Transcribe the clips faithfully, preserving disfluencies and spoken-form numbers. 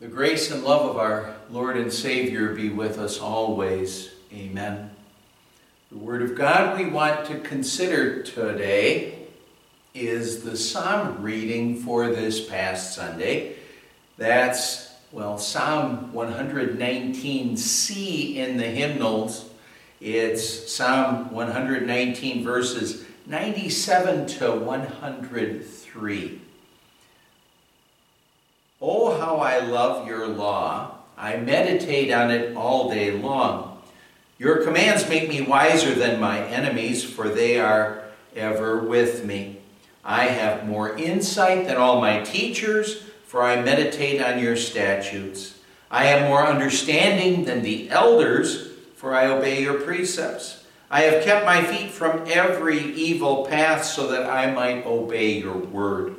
The grace and love of our Lord and Savior be with us always. Amen. The Word of God we want to consider today is the Psalm reading for this past Sunday. That's, well, Psalm one nineteen C in the hymnals. It's Psalm one nineteen verses ninety-seven to one hundred three. Oh, how I love your law. I meditate on it all day long. Your commands make me wiser than my enemies, for they are ever with me. I have more insight than all my teachers, for I meditate on your statutes. I have more understanding than the elders, for I obey your precepts. I have kept my feet from every evil path, so that I might obey your word.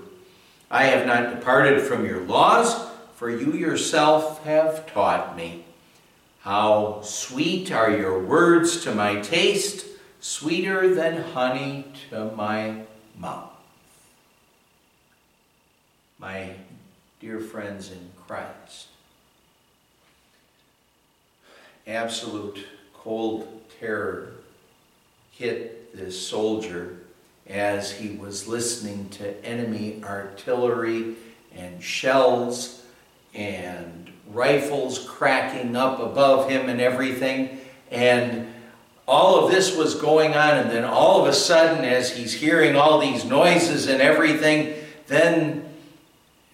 I have not departed from your laws, for you yourself have taught me. How sweet are your words to my taste, sweeter than honey to my mouth. My dear friends in Christ, absolute cold terror hit this soldier as he was listening to enemy artillery and shells and rifles cracking up above him and everything. And all of this was going on, and then all of a sudden, as he's hearing all these noises and everything, then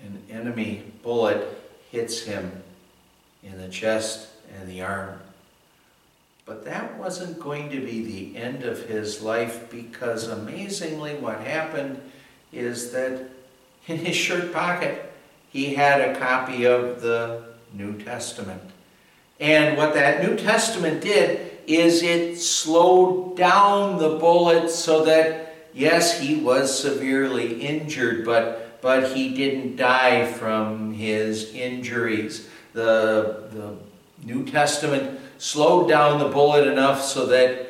an enemy bullet hits him in the chest and the arm. But that wasn't going to be the end of his life, because amazingly what happened is that in his shirt pocket he had a copy of the New Testament. And what that New Testament did is it slowed down the bullet so that, yes, he was severely injured, but, but he didn't die from his injuries. The, the New Testament slowed down the bullet enough so that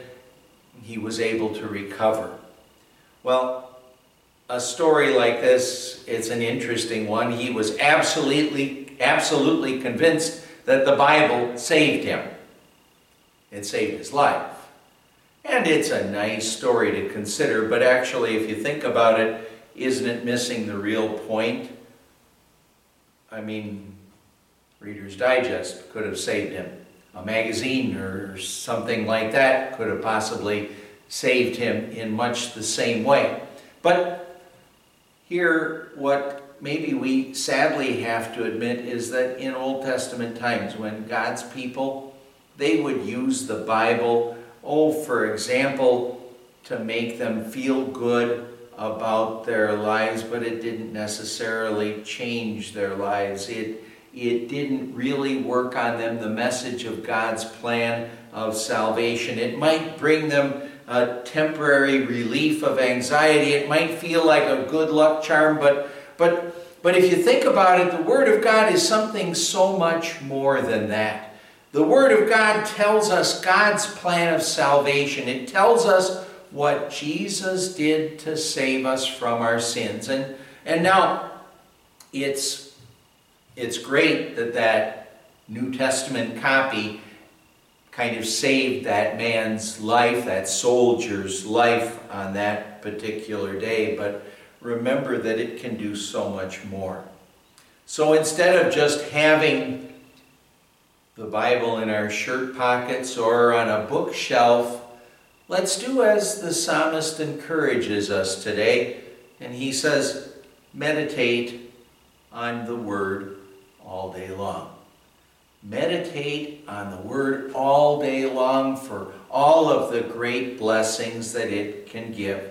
he was able to recover. Well, a story like this, it's an interesting one. He was absolutely, absolutely convinced that the Bible saved him. It saved his life. And it's a nice story to consider, but actually, if you think about it, isn't it missing the real point? I mean, Reader's Digest could have saved him. A magazine or something like that could have possibly saved him in much the same way. But here, what maybe we sadly have to admit is that in Old Testament times, when God's people, they would use the Bible, oh, for example, to make them feel good about their lives, but it didn't necessarily change their lives. It It didn't really work on them, the message of God's plan of salvation. It might bring them a temporary relief of anxiety. It might feel like a good luck charm, but, but, but if you think about it, the Word of God is something so much more than that. The Word of God tells us God's plan of salvation. It tells us what Jesus did to save us from our sins. And, and now, it's It's great that that New Testament copy kind of saved that man's life, that soldier's life on that particular day, but remember that it can do so much more. So instead of just having the Bible in our shirt pockets or on a bookshelf, let's do as the psalmist encourages us today, and he says, meditate on the Word all day long. Meditate on the Word all day long for all of the great blessings that it can give.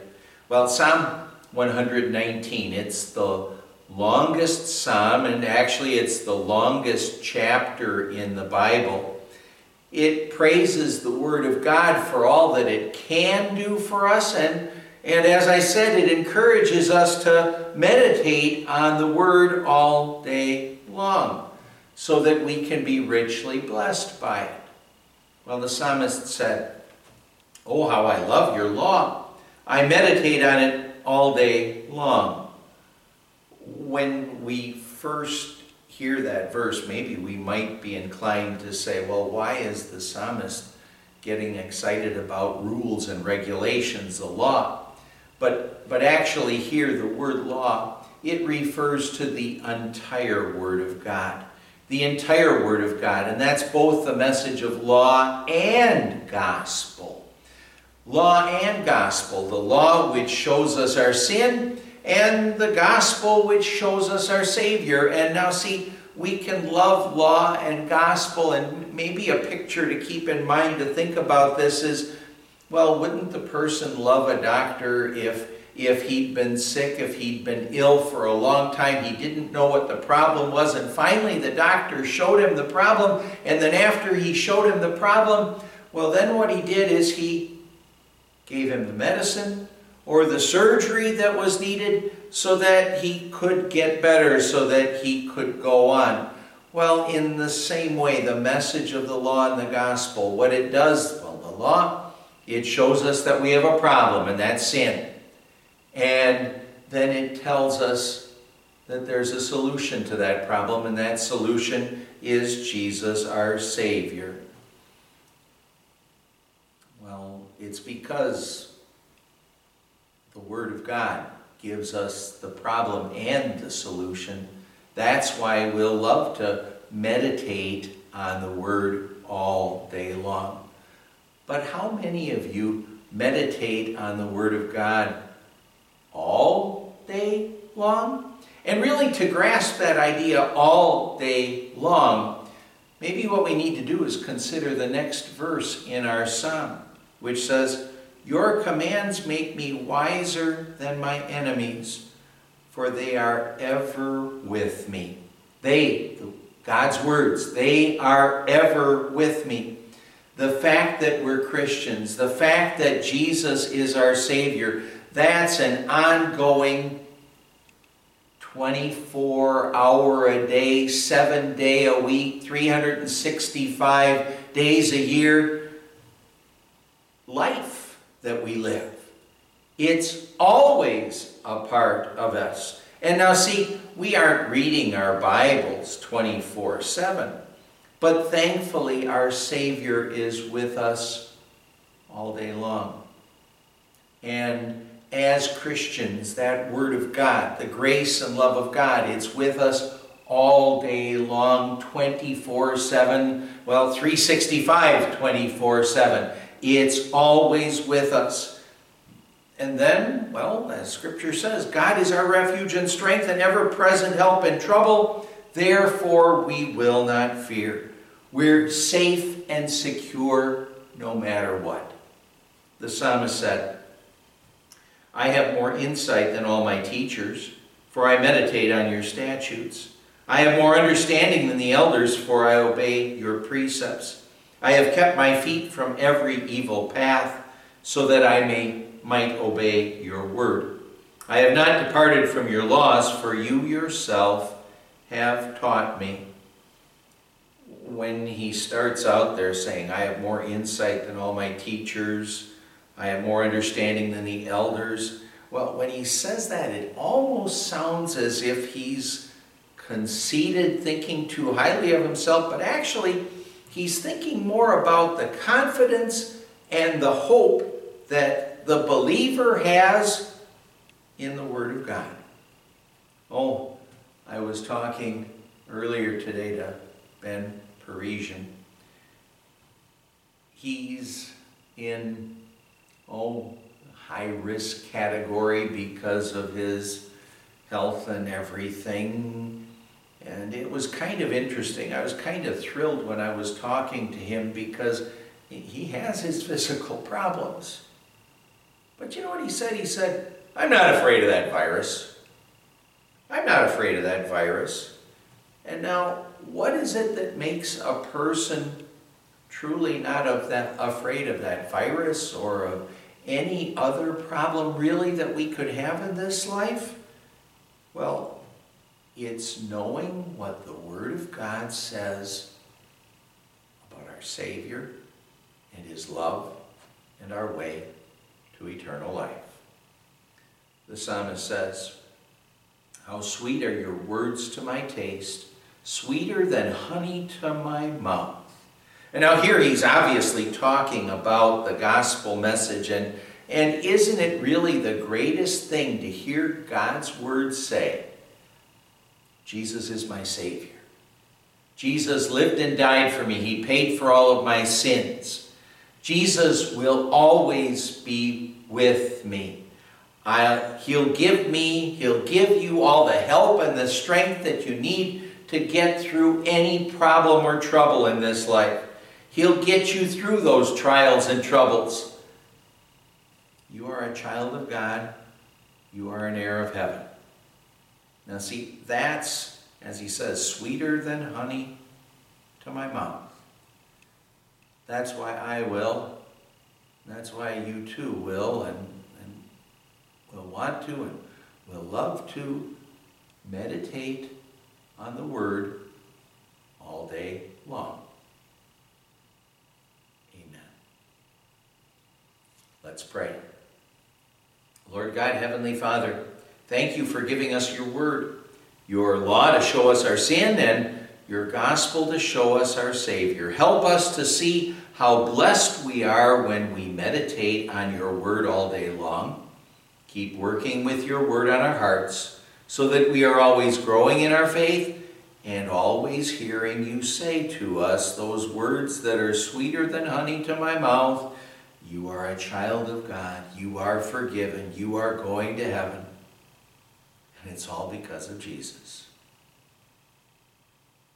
Well, Psalm one nineteen, it's the longest psalm, and actually it's the longest chapter in the Bible. It praises the Word of God for all that it can do for us, and And as I said, it encourages us to meditate on the Word all day long so that we can be richly blessed by it. Well, the psalmist said, "Oh, how I love your law. I meditate on it all day long." When we first hear that verse, maybe we might be inclined to say, well, why is the psalmist getting excited about rules and regulations, the law? But, but actually here, the word law, it refers to the entire Word of God. The entire Word of God. And that's both the message of law and gospel. Law and gospel. The law which shows us our sin, and the gospel which shows us our Savior. And now see, we can love law and gospel. And maybe a picture to keep in mind to think about this is, well, wouldn't the person love a doctor if If he'd been sick, if he'd been ill for a long time, he didn't know what the problem was, and finally the doctor showed him the problem, and then after he showed him the problem, well, then what he did is he gave him the medicine or the surgery that was needed so that he could get better, so that he could go on. Well, in the same way, the message of the law and the gospel, what it does, well, the law, it shows us that we have a problem, and that's sin. And then it tells us that there's a solution to that problem, and that solution is Jesus, our Savior. Well, it's because the Word of God gives us the problem and the solution. That's why we'll love to meditate on the Word all day long. But how many of you meditate on the Word of God all day long? And really, to grasp that idea all day long, maybe what we need to do is consider the next verse in our psalm, which says, "Your commands make me wiser than my enemies, for they are ever with me." They, God's words, they are ever with me. The fact that we're Christians, the fact that Jesus is our Savior, that's an ongoing twenty-four hour a day, seven day a week, three hundred sixty-five days a year life that we live. It's always a part of us. And now see, we aren't reading our Bibles twenty-four seven, but thankfully our Savior is with us all day long. And as Christians, that Word of God, the grace and love of God, it's with us all day long, twenty-four seven, well, three sixty-five, twenty-four seven. It's always with us. And then, well, as Scripture says, God is our refuge and strength and ever-present help in trouble. Therefore, we will not fear. We're safe and secure no matter what. The psalmist said, "I have more insight than all my teachers, for I meditate on your statutes. I have more understanding than the elders, for I obey your precepts. I have kept my feet from every evil path, so that I may might obey your word. I have not departed from your laws, for you yourself have taught me." When he starts out there saying, "I have more insight than all my teachers, I have more understanding than the elders," well, when he says that, it almost sounds as if he's conceited, thinking too highly of himself, but actually he's thinking more about the confidence and the hope that the believer has in the Word of God. Oh, I was talking earlier today to Ben Parisian. He's in oh, high-risk category because of his health and everything. And it was kind of interesting. I was kind of thrilled when I was talking to him because he has his physical problems. But you know what he said? He said, "I'm not afraid of that virus. I'm not afraid of that virus." And now, what is it that makes a person truly not of that, afraid of that virus or of any other problem really that we could have in this life? Well, it's knowing what the Word of God says about our Savior and His love and our way to eternal life. The psalmist says, "How sweet are your words to my taste, sweeter than honey to my mouth. And now here he's obviously talking about the gospel message, and, and isn't it really the greatest thing to hear God's word say, Jesus is my Savior. Jesus lived and died for me. He paid for all of my sins. Jesus will always be with me. I, he'll give me, he'll give you all the help and the strength that you need to get through any problem or trouble in this life. He'll get you through those trials and troubles. You are a child of God. You are an heir of heaven. Now see, that's, as he says, sweeter than honey to my mouth. That's why I will. That's why you too will and, and will want to and will love to meditate on the word all day long. Amen. Let's pray. Lord God, Heavenly Father, thank you for giving us your word, your law to show us our sin, and your gospel to show us our Savior. Help us to see how blessed we are when we meditate on your word all day long. Keep working with your word on our hearts, so that we are always growing in our faith and always hearing you say to us those words that are sweeter than honey to my mouth. You are a child of God. You are forgiven. You are going to heaven. And it's all because of Jesus.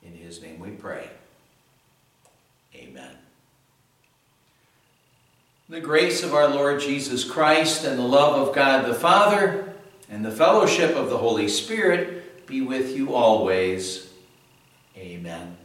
In his name we pray. Amen. The grace of our Lord Jesus Christ and the love of God the Father, and the fellowship of the Holy Spirit be with you always. Amen.